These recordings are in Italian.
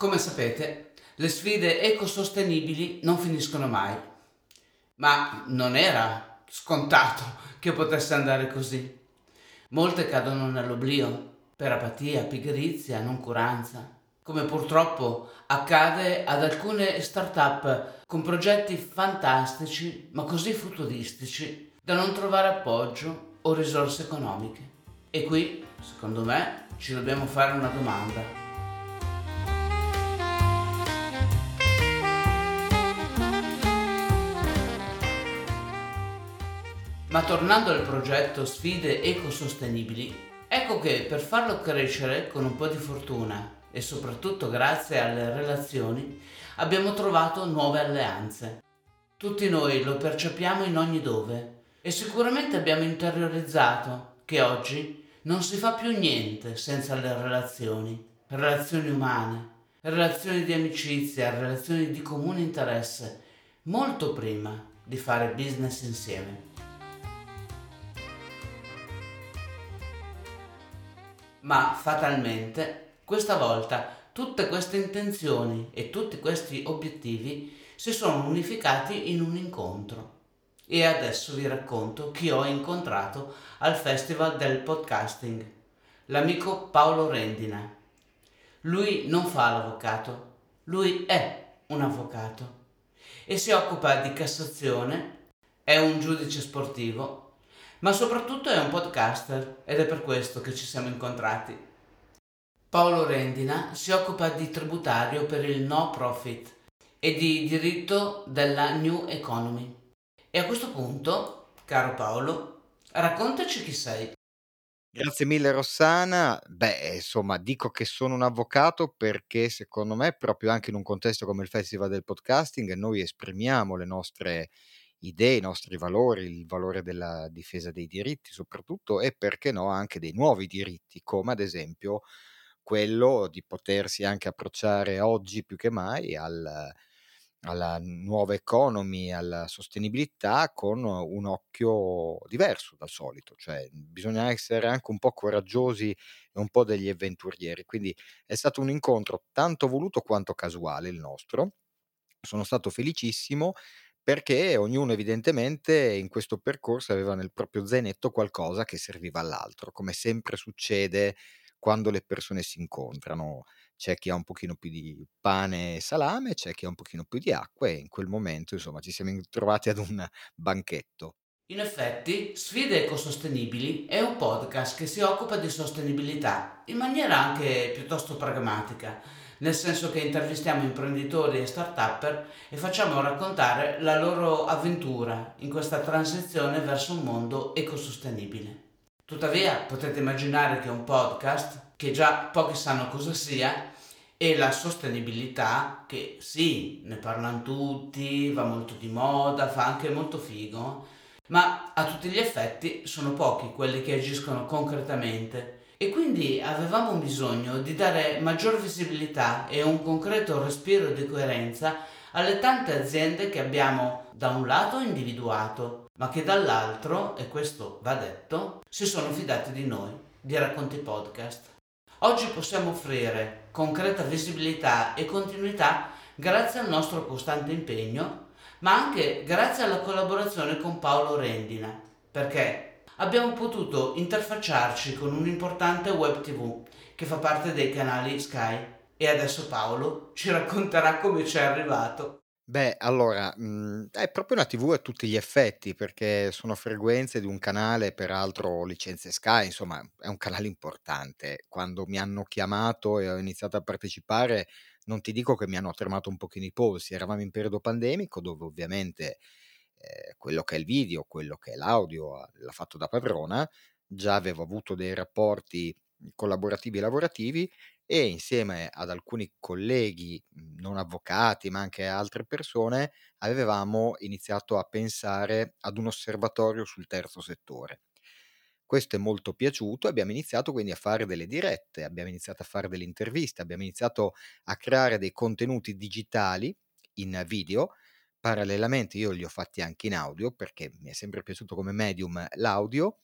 Come sapete, le sfide ecosostenibili non finiscono mai, ma non era scontato che potesse andare così. Molte cadono nell'oblio, per apatia, pigrizia, noncuranza, come purtroppo accade ad alcune start-up con progetti fantastici ma così futuristici da non trovare appoggio o risorse economiche. E qui, secondo me, ci dobbiamo fare una domanda. Ma tornando al progetto Sfide Ecosostenibili, ecco che per farlo crescere con un po' di fortuna e soprattutto grazie alle relazioni abbiamo trovato nuove alleanze. Tutti noi lo percepiamo in ogni dove e sicuramente abbiamo interiorizzato che oggi non si fa più niente senza le relazioni umane, relazioni di amicizia, relazioni di comune interesse, molto prima di fare business insieme. Ma fatalmente, questa volta, tutte queste intenzioni e tutti questi obiettivi si sono unificati in un incontro. E adesso vi racconto chi ho incontrato al Festival del Podcasting, l'amico Paolo Rendina. Lui non fa l'avvocato, lui è un avvocato e si occupa di Cassazione, è un giudice sportivo, ma soprattutto è un podcaster ed è per questo che ci siamo incontrati. Paolo Rendina si occupa di tributario per il no profit e di diritto della new economy. E a questo punto, caro Paolo, raccontaci chi sei. Grazie mille Rossana. Dico che sono un avvocato perché secondo me proprio anche in un contesto come il Festival del Podcasting noi esprimiamo le nostre idee, i nostri valori, il valore della difesa dei diritti soprattutto e perché no anche dei nuovi diritti come ad esempio quello di potersi anche approcciare oggi più che mai alla nuova economy, alla sostenibilità con un occhio diverso dal solito, cioè bisogna essere anche un po' coraggiosi e un po' degli avventurieri, quindi è stato un incontro tanto voluto quanto casuale il nostro, sono stato felicissimo perché ognuno evidentemente in questo percorso aveva nel proprio zainetto qualcosa che serviva all'altro, come sempre succede quando le persone si incontrano, c'è chi ha un pochino più di pane e salame, c'è chi ha un pochino più di acqua e in quel momento insomma ci siamo trovati ad un banchetto. In effetti Sfide Ecosostenibili è un podcast che si occupa di sostenibilità in maniera anche piuttosto pragmatica, nel senso che intervistiamo imprenditori e start-upper e facciamo raccontare la loro avventura in questa transizione verso un mondo ecosostenibile. Tuttavia potete immaginare che un podcast, che già pochi sanno cosa sia, e la sostenibilità, che sì, ne parlano tutti, va molto di moda, fa anche molto figo, ma a tutti gli effetti sono pochi quelli che agiscono concretamente. E quindi avevamo bisogno di dare maggior visibilità e un concreto respiro di coerenza alle tante aziende che abbiamo da un lato individuato, ma che dall'altro, e questo va detto, si sono fidate di noi, di Racconti Podcast. Oggi possiamo offrire concreta visibilità e continuità grazie al nostro costante impegno, ma anche grazie alla collaborazione con Paolo Rendina, perché abbiamo potuto interfacciarci con un importante web TV che fa parte dei canali Sky e adesso Paolo ci racconterà come ci è arrivato. Allora, è proprio una TV a tutti gli effetti perché sono frequenze di un canale, peraltro licenze Sky, insomma è un canale importante. Quando mi hanno chiamato e ho iniziato a partecipare non ti dico che mi hanno tremato un pochino i polsi, eravamo in periodo pandemico dove ovviamente quello che è il video, quello che è l'audio l'ha fatto da padrona, già avevo avuto dei rapporti collaborativi e lavorativi e insieme ad alcuni colleghi non avvocati ma anche altre persone avevamo iniziato a pensare ad un osservatorio sul terzo settore. Questo è molto piaciuto, abbiamo iniziato quindi a fare delle dirette, abbiamo iniziato a fare delle interviste, abbiamo iniziato a creare dei contenuti digitali in video. Parallelamente io li ho fatti anche in audio perché mi è sempre piaciuto come medium l'audio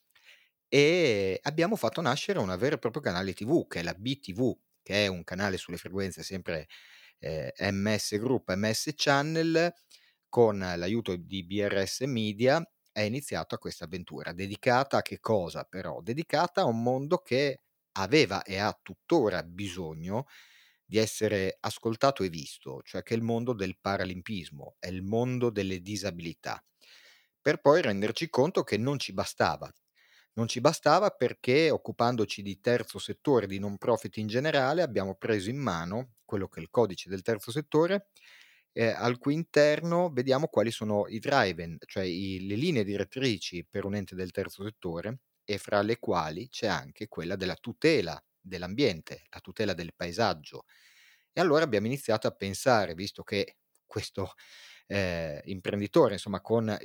e abbiamo fatto nascere una vera e propria canale TV che è la BTV, che è un canale sulle frequenze sempre MS Group, MS Channel, con l'aiuto di BRS Media, è iniziato a questa avventura dedicata a che cosa però? Dedicata a un mondo che aveva e ha tuttora bisogno di essere ascoltato e visto, cioè che è il mondo del paralimpismo, è il mondo delle disabilità, per poi renderci conto che non ci bastava perché, occupandoci di terzo settore, di non profit in generale, abbiamo preso in mano quello che è il codice del terzo settore, al cui interno vediamo quali sono i driven, cioè le linee direttrici per un ente del terzo settore, e fra le quali c'è anche quella della tutela dell'ambiente, la tutela del paesaggio. E allora abbiamo iniziato a pensare, visto che questo imprenditore, insomma, con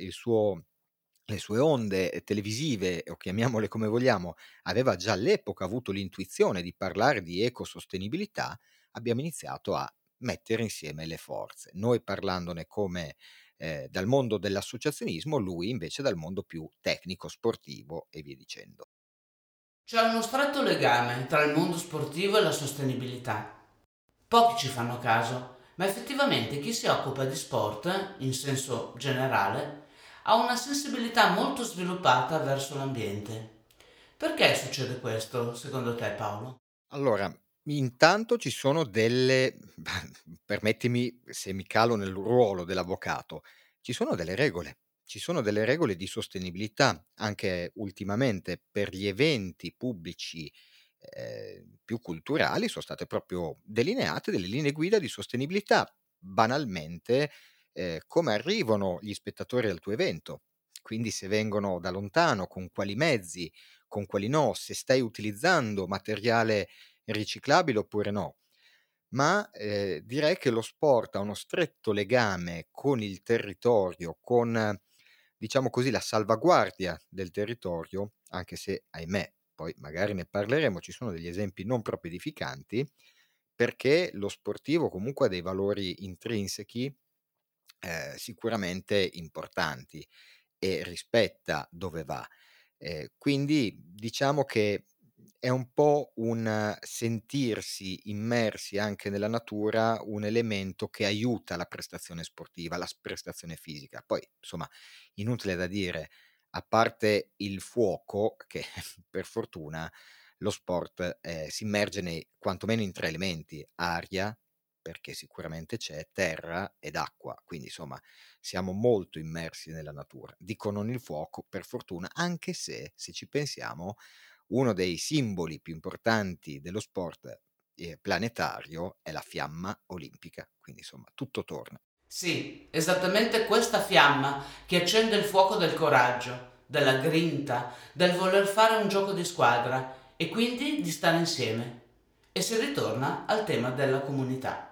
le sue onde televisive, o chiamiamole come vogliamo, aveva già all'epoca avuto l'intuizione di parlare di ecosostenibilità, abbiamo iniziato a mettere insieme le forze, noi parlandone come dal mondo dell'associazionismo, lui invece dal mondo più tecnico, sportivo e via dicendo. C'è uno stretto legame tra il mondo sportivo e la sostenibilità. Pochi ci fanno caso, ma effettivamente chi si occupa di sport, in senso generale, ha una sensibilità molto sviluppata verso l'ambiente. Perché succede questo, secondo te, Paolo? Allora, intanto ci sono delle, permettimi se mi calo nel ruolo dell'avvocato, ci sono delle regole di sostenibilità, anche ultimamente per gli eventi pubblici più culturali sono state proprio delineate delle linee guida di sostenibilità, banalmente come arrivano gli spettatori al tuo evento, quindi se vengono da lontano, con quali mezzi, con quali no, se stai utilizzando materiale riciclabile oppure no. Ma direi che lo sport ha uno stretto legame con il territorio, con, diciamo così, la salvaguardia del territorio, anche se, ahimè, poi magari ne parleremo, ci sono degli esempi non proprio edificanti, perché lo sportivo comunque ha dei valori intrinsechi sicuramente importanti e rispetta dove va. Quindi diciamo che è un po' un sentirsi immersi anche nella natura, un elemento che aiuta la prestazione sportiva, la prestazione fisica. Poi, insomma, inutile da dire, a parte il fuoco, che per fortuna lo sport si immerge quantomeno in tre elementi: aria, perché sicuramente c'è, terra ed acqua, quindi insomma siamo molto immersi nella natura. Dico non il fuoco, per fortuna, anche se ci pensiamo, uno dei simboli più importanti dello sport planetario è la fiamma olimpica, quindi insomma tutto torna. Sì, esattamente questa fiamma che accende il fuoco del coraggio, della grinta, del voler fare un gioco di squadra e quindi di stare insieme. E si ritorna al tema della comunità.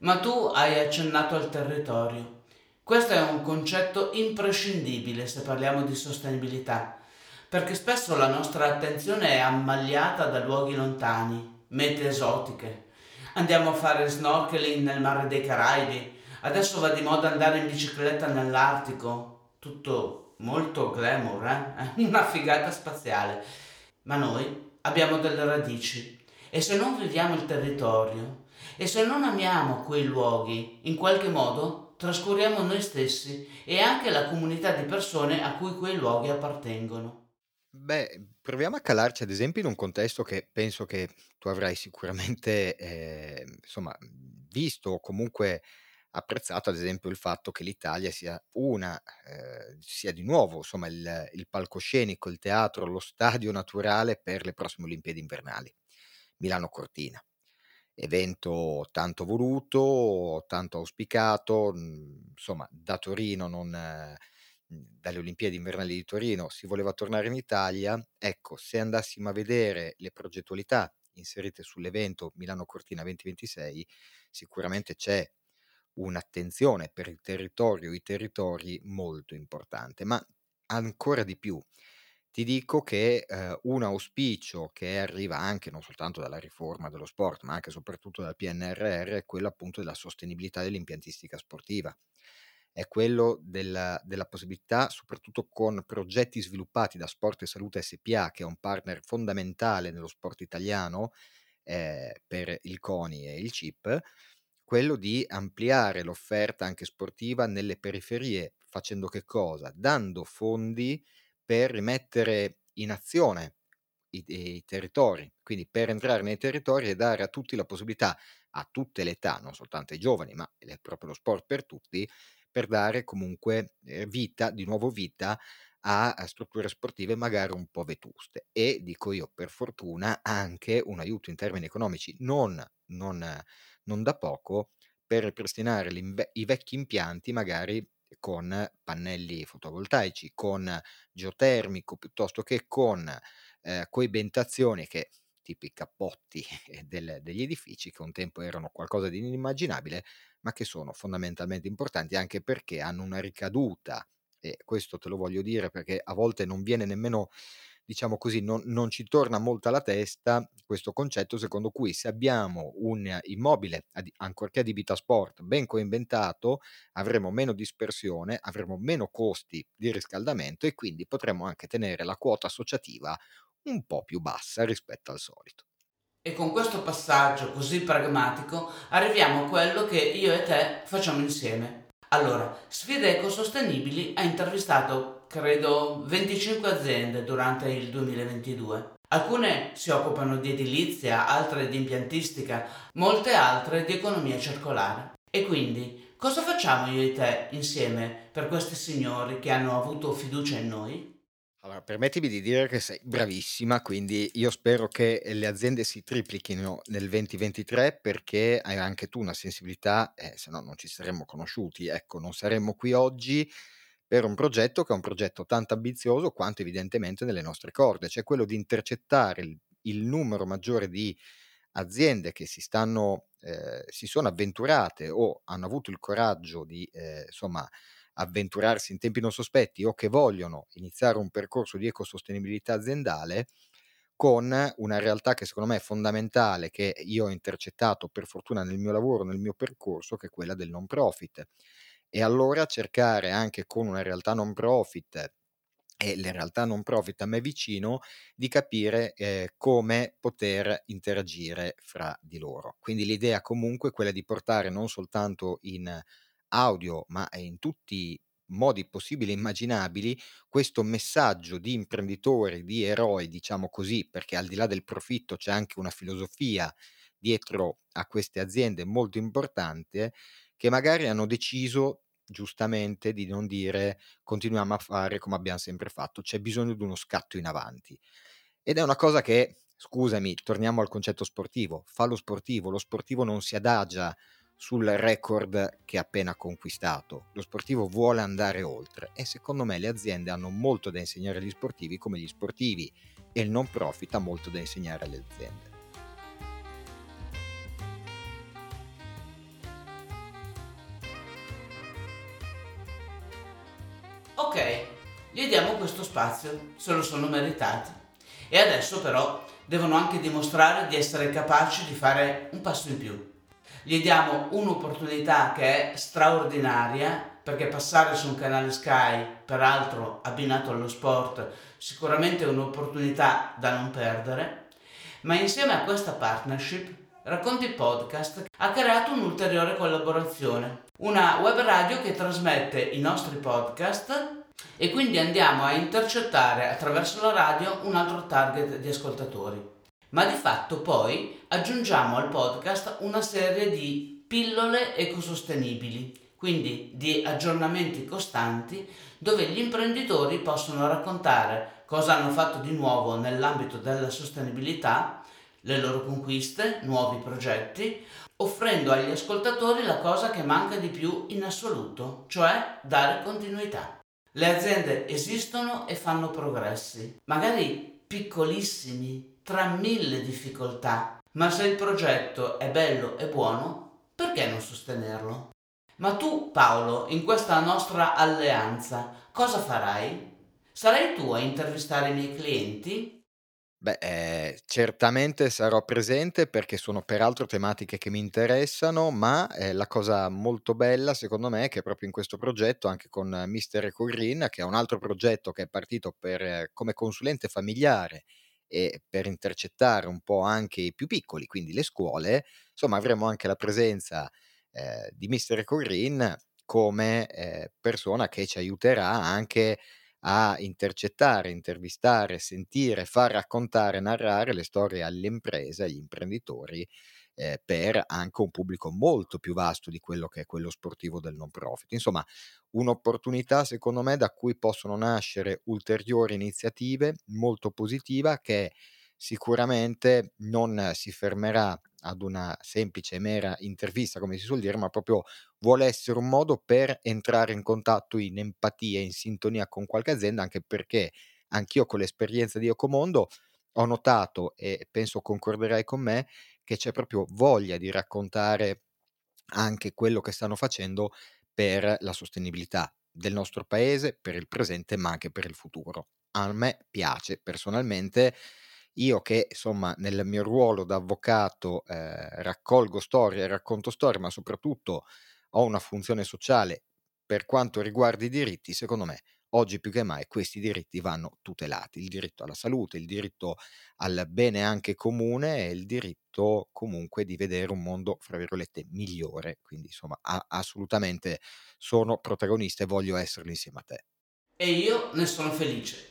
Ma tu hai accennato al territorio. Questo è un concetto imprescindibile se parliamo di sostenibilità, perché spesso la nostra attenzione è ammagliata da luoghi lontani, mete esotiche. Andiamo a fare snorkeling nel mare dei Caraibi, adesso va di moda andare in bicicletta nell'Artico, tutto molto glamour, una figata spaziale. Ma noi abbiamo delle radici e se non viviamo il territorio e se non amiamo quei luoghi, in qualche modo trascuriamo noi stessi e anche la comunità di persone a cui quei luoghi appartengono. Beh, proviamo a calarci ad esempio in un contesto che penso che tu avrai sicuramente visto o comunque apprezzato, ad esempio il fatto che l'Italia sia di nuovo il palcoscenico, il teatro, lo stadio naturale per le prossime Olimpiadi invernali. Milano Cortina, evento tanto voluto, tanto auspicato, insomma da Torino dalle Olimpiadi invernali di Torino si voleva tornare in Italia. Ecco, se andassimo a vedere le progettualità inserite sull'evento Milano Cortina 2026, sicuramente c'è un'attenzione per il territorio, i territori molto importante, ma ancora di più ti dico che un auspicio che arriva anche non soltanto dalla riforma dello sport, ma anche e soprattutto dal PNRR, è quello appunto della sostenibilità dell'impiantistica sportiva. È quello della possibilità, soprattutto con progetti sviluppati da Sport e Salute S.p.A., che è un partner fondamentale nello sport italiano, per il CONI e il CIP, quello di ampliare l'offerta anche sportiva nelle periferie, facendo che cosa? Dando fondi per rimettere in azione i territori, quindi per entrare nei territori e dare a tutti la possibilità, a tutte le età, non soltanto ai giovani, ma è proprio lo sport per tutti, per dare comunque vita, di nuovo vita, a strutture sportive magari un po' vetuste. E dico io, per fortuna, anche un aiuto in termini economici non da poco, per ripristinare i vecchi impianti magari con pannelli fotovoltaici, con geotermico, piuttosto che con coibentazioni, che tipi i cappotti degli edifici, che un tempo erano qualcosa di inimmaginabile, ma che sono fondamentalmente importanti, anche perché hanno una ricaduta, e questo te lo voglio dire perché a volte non viene nemmeno, diciamo così, non ci torna molto alla testa questo concetto secondo cui se abbiamo un immobile, ancorché adibito a sport, ben coinventato, avremo meno dispersione, avremo meno costi di riscaldamento e quindi potremo anche tenere la quota associativa un po' più bassa rispetto al solito. E con questo passaggio così pragmatico arriviamo a quello che io e te facciamo insieme. Allora, Sfide Ecosostenibili ha intervistato, credo, 25 aziende durante il 2022. Alcune si occupano di edilizia, altre di impiantistica, molte altre di economia circolare. E quindi, cosa facciamo io e te insieme per questi signori che hanno avuto fiducia in noi? Allora, permettimi di dire che sei bravissima, quindi io spero che le aziende si triplichino nel 2023, perché hai anche tu una sensibilità, se no non ci saremmo conosciuti, ecco, non saremmo qui oggi per un progetto che è un progetto tanto ambizioso quanto evidentemente nelle nostre corde, cioè quello di intercettare il numero maggiore di aziende che si sono avventurate o hanno avuto il coraggio di avventurarsi in tempi non sospetti o che vogliono iniziare un percorso di ecosostenibilità aziendale, con una realtà che secondo me è fondamentale, che io ho intercettato per fortuna nel mio lavoro, nel mio percorso, che è quella del non profit. E allora cercare anche con una realtà non profit e le realtà non profit a me vicino di capire come poter interagire fra di loro. Quindi l'idea comunque è quella di portare non soltanto in audio, ma in tutti i modi possibili e immaginabili, questo messaggio di imprenditori, di eroi, diciamo così, perché al di là del profitto c'è anche una filosofia dietro a queste aziende molto importante, che magari hanno deciso giustamente di non dire continuiamo a fare come abbiamo sempre fatto, c'è bisogno di uno scatto in avanti. Ed è una cosa che, scusami, torniamo al concetto sportivo, fa lo sportivo non si adagia sul record che ha appena conquistato, lo sportivo vuole andare oltre, e secondo me le aziende hanno molto da insegnare agli sportivi, come gli sportivi e il non profit ha molto da insegnare alle aziende. Ok, gli diamo questo spazio, se lo sono meritati, e adesso però devono anche dimostrare di essere capaci di fare un passo in più. Gli diamo un'opportunità che è straordinaria, perché passare su un canale Sky, peraltro abbinato allo sport, sicuramente è un'opportunità da non perdere, ma insieme a questa partnership, Racconti Podcast ha creato un'ulteriore collaborazione, una web radio che trasmette i nostri podcast, e quindi andiamo a intercettare attraverso la radio un altro target di ascoltatori. Ma di fatto poi aggiungiamo al podcast una serie di pillole ecosostenibili, quindi di aggiornamenti costanti dove gli imprenditori possono raccontare cosa hanno fatto di nuovo nell'ambito della sostenibilità, le loro conquiste, nuovi progetti, offrendo agli ascoltatori la cosa che manca di più in assoluto, cioè dare continuità. Le aziende esistono e fanno progressi, magari piccolissimi, tra mille difficoltà, ma se il progetto è bello e buono, perché non sostenerlo? Ma tu, Paolo, in questa nostra alleanza, cosa farai? Sarai tu a intervistare i miei clienti? Certamente sarò presente, perché sono peraltro tematiche che mi interessano, ma la cosa molto bella secondo me è che proprio in questo progetto, anche con Mister Corrine, che è un altro progetto che è partito come consulente familiare e per intercettare un po' anche i più piccoli, quindi le scuole, insomma avremo anche la presenza di Mister Corrine come persona che ci aiuterà anche a intercettare, intervistare, sentire, far raccontare, narrare le storie alle imprese, agli imprenditori, per anche un pubblico molto più vasto di quello che è quello sportivo del non profit. Insomma, un'opportunità secondo me da cui possono nascere ulteriori iniziative molto positiva, che sicuramente non si fermerà ad una semplice e mera intervista, come si suol dire, ma proprio vuole essere un modo per entrare in contatto, in empatia, in sintonia con qualche azienda, anche perché anch'io con l'esperienza di Ecomondo ho notato, e penso concorderai con me, che c'è proprio voglia di raccontare anche quello che stanno facendo per la sostenibilità del nostro paese, per il presente, ma anche per il futuro. A me piace personalmente, io che insomma nel mio ruolo da avvocato raccolgo storie, racconto storie, ma soprattutto ho una funzione sociale per quanto riguarda i diritti, secondo me oggi più che mai questi diritti vanno tutelati, il diritto alla salute, il diritto al bene anche comune e il diritto comunque di vedere un mondo, fra virgolette, migliore. Quindi insomma assolutamente sono protagonista e voglio esserlo insieme a te. E io ne sono felice.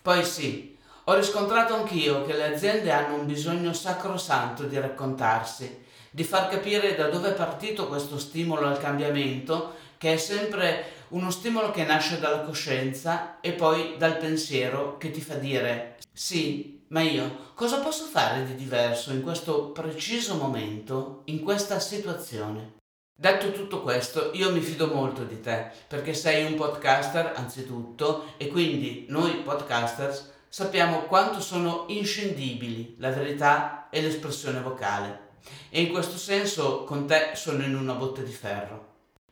Poi sì, ho riscontrato anch'io che le aziende hanno un bisogno sacrosanto di raccontarsi, di far capire da dove è partito questo stimolo al cambiamento, che è sempre uno stimolo che nasce dalla coscienza e poi dal pensiero che ti fa dire «Sì, ma io cosa posso fare di diverso in questo preciso momento, in questa situazione?» Detto tutto questo, io mi fido molto di te, perché sei un podcaster anzitutto e quindi noi podcasters sappiamo quanto sono inscindibili la verità e l'espressione vocale. E in questo senso con te sono in una botte di ferro.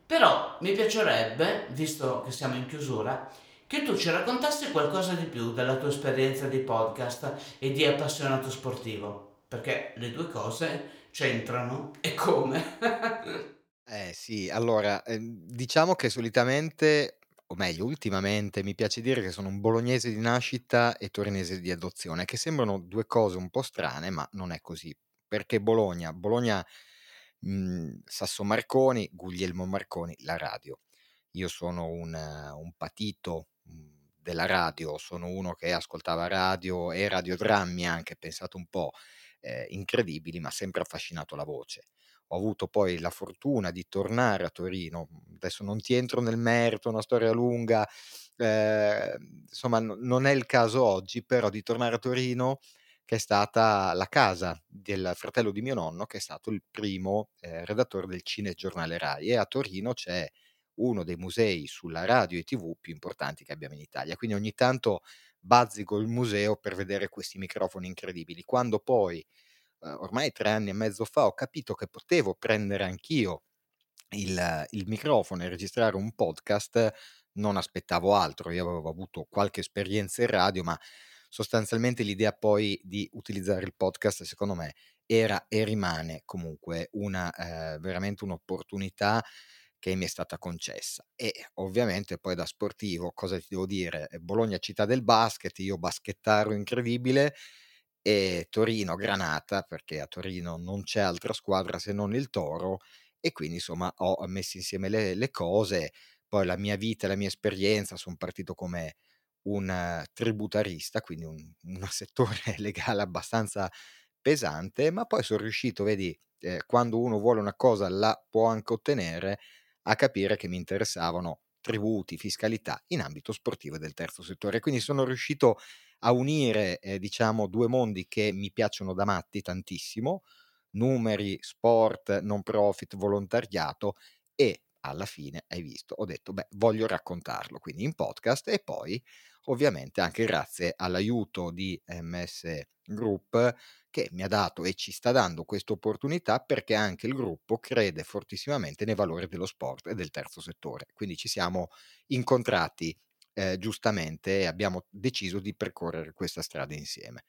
Però mi piacerebbe, visto che siamo in chiusura, che tu ci raccontassi qualcosa di più della tua esperienza di podcast e di appassionato sportivo, perché le due cose c'entrano e come. Sì, allora, diciamo che solitamente, o meglio ultimamente, mi piace dire che sono un bolognese di nascita e torinese di adozione, che sembrano due cose un po' strane, ma non è così, perché Bologna Sasso Marconi, Guglielmo Marconi, la radio. Io sono un patito della radio, sono uno che ascoltava radio e radiodrammi anche, pensate un po', incredibili, ma sempre affascinato la voce. Ho avuto poi la fortuna di tornare a Torino, adesso non ti entro nel merito, una storia lunga, insomma non è il caso oggi, però di tornare a Torino, che è stata la casa del fratello di mio nonno, che è stato il primo redattore del cinegiornale Rai, e a Torino c'è uno dei musei sulla radio e tv più importanti che abbiamo in Italia, quindi ogni tanto bazzico il museo per vedere questi microfoni incredibili. Quando poi ormai 3 anni e mezzo fa ho capito che potevo prendere anch'io il microfono e registrare un podcast, non aspettavo altro. Io avevo avuto qualche esperienza in radio, ma sostanzialmente l'idea poi di utilizzare il podcast, secondo me, era e rimane comunque una veramente un'opportunità che mi è stata concessa. E ovviamente poi da sportivo, cosa ti devo dire? Bologna città del basket, io baschettaro incredibile, e Torino Granata, perché a Torino non c'è altra squadra se non il Toro, e quindi insomma ho messo insieme le cose. Poi la mia vita, la mia esperienza, sono partito come un tributarista, quindi un settore legale abbastanza pesante, ma poi sono riuscito, vedi, quando uno vuole una cosa la può anche ottenere, a capire che mi interessavano tributi, fiscalità in ambito sportivo del terzo settore. Quindi sono riuscito a unire due mondi che mi piacciono da matti tantissimo, numeri, sport, non profit, volontariato, e alla fine, hai visto, ho detto, voglio raccontarlo, quindi in podcast. E poi ovviamente anche grazie all'aiuto di MS Group, che mi ha dato e ci sta dando questa opportunità, perché anche il gruppo crede fortissimamente nei valori dello sport e del terzo settore. Quindi ci siamo incontrati giustamente e abbiamo deciso di percorrere questa strada insieme.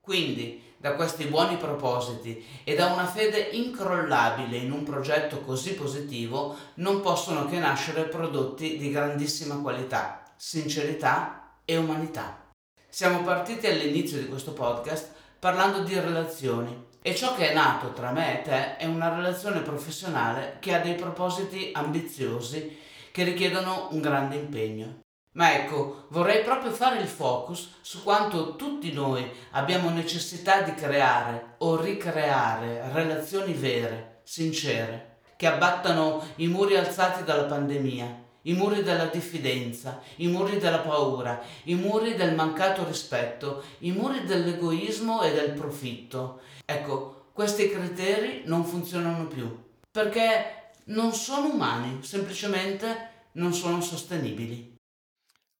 Quindi, da questi buoni propositi e da una fede incrollabile in un progetto così positivo, non possono che nascere prodotti di grandissima qualità, sincerità e umanità. Siamo partiti all'inizio di questo podcast parlando di relazioni e ciò che è nato tra me e te è una relazione professionale che ha dei propositi ambiziosi che richiedono un grande impegno. Ma ecco, vorrei proprio fare il focus su quanto tutti noi abbiamo necessità di creare o ricreare relazioni vere, sincere, che abbattano i muri alzati dalla pandemia, i muri della diffidenza, i muri della paura, i muri del mancato rispetto, i muri dell'egoismo e del profitto. Ecco, questi criteri non funzionano più, perché non sono umani, semplicemente non sono sostenibili.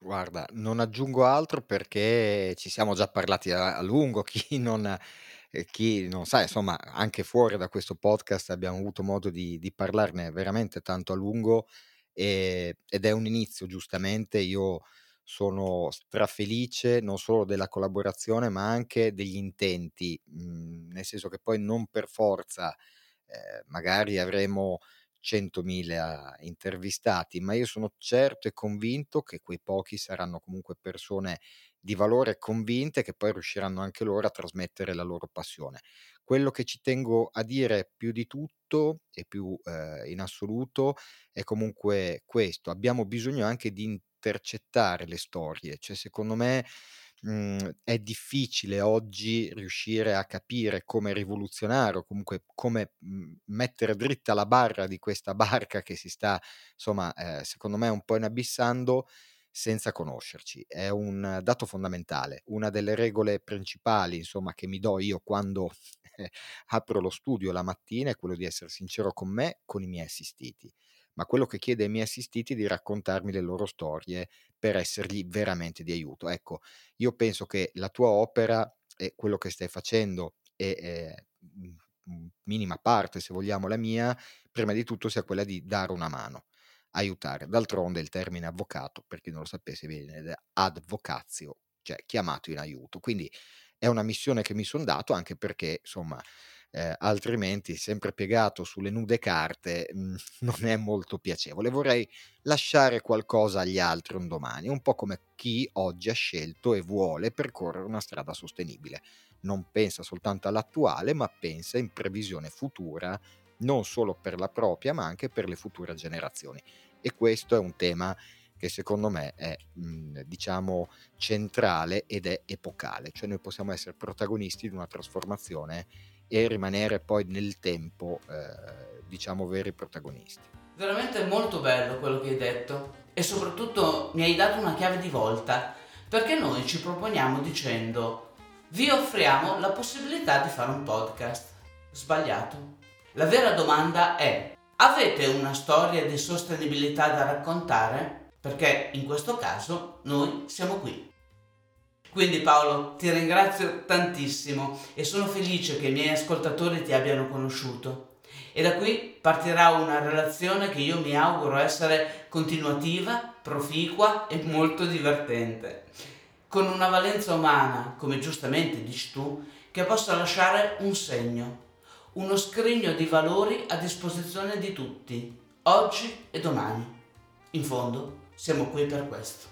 Guarda, non aggiungo altro perché ci siamo già parlati a lungo, chi non sa, insomma, anche fuori da questo podcast abbiamo avuto modo di parlarne veramente tanto a lungo ed è un inizio, giustamente. Io sono strafelice non solo della collaborazione ma anche degli intenti, nel senso che poi non per forza magari avremo 100.000 intervistati, ma io sono certo e convinto che quei pochi saranno comunque persone di valore, convinte, che poi riusciranno anche loro a trasmettere la loro passione. Quello che ci tengo a dire più di tutto e più in assoluto è comunque questo: abbiamo bisogno anche di intercettare le storie, cioè secondo me è difficile oggi riuscire a capire come rivoluzionare o comunque come mettere dritta la barra di questa barca che si sta, insomma, secondo me un po' inabissando, senza conoscerci. È un dato fondamentale, una delle regole principali, insomma, che mi do io quando apro lo studio la mattina è quello di essere sincero con me, con i miei assistiti, ma quello che chiede ai miei assistiti di raccontarmi le loro storie per essergli veramente di aiuto. Ecco, io penso che la tua opera e quello che stai facendo e minima parte, se vogliamo, la mia, prima di tutto sia quella di dare una mano, aiutare. D'altronde il termine avvocato, per chi non lo sapesse, viene da advocazio, cioè chiamato in aiuto. Quindi è una missione che mi sono dato, anche perché, insomma, altrimenti sempre piegato sulle nude carte non è molto piacevole. Vorrei lasciare qualcosa agli altri un domani, un po' come chi oggi ha scelto e vuole percorrere una strada sostenibile. Non pensa soltanto all'attuale, ma pensa in previsione futura, non solo per la propria, ma anche per le future generazioni. E questo è un tema che secondo me è diciamo centrale ed è epocale, cioè noi possiamo essere protagonisti di una trasformazione e rimanere poi nel tempo diciamo veri protagonisti. Veramente molto bello quello che hai detto e soprattutto mi hai dato una chiave di volta, perché noi ci proponiamo dicendo: vi offriamo la possibilità di fare un podcast. Sbagliato. La vera domanda è: avete una storia di sostenibilità da raccontare? Perché in questo caso noi siamo qui. Quindi Paolo, ti ringrazio tantissimo e sono felice che i miei ascoltatori ti abbiano conosciuto. E da qui partirà una relazione che io mi auguro essere continuativa, proficua e molto divertente, con una valenza umana, come giustamente dici tu, che possa lasciare un segno, uno scrigno di valori a disposizione di tutti, oggi e domani. In fondo, siamo qui per questo.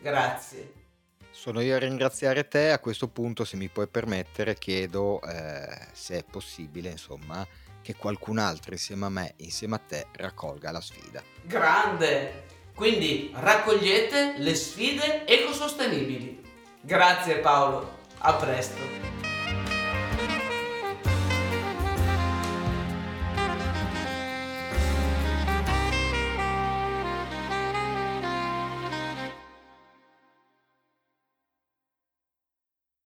Grazie. Sono io a ringraziare te. A questo punto, se mi puoi permettere, chiedo se è possibile, insomma, che qualcun altro insieme a me, insieme a te, raccolga la sfida. Grande! Quindi raccogliete le sfide ecosostenibili. Grazie Paolo, a presto!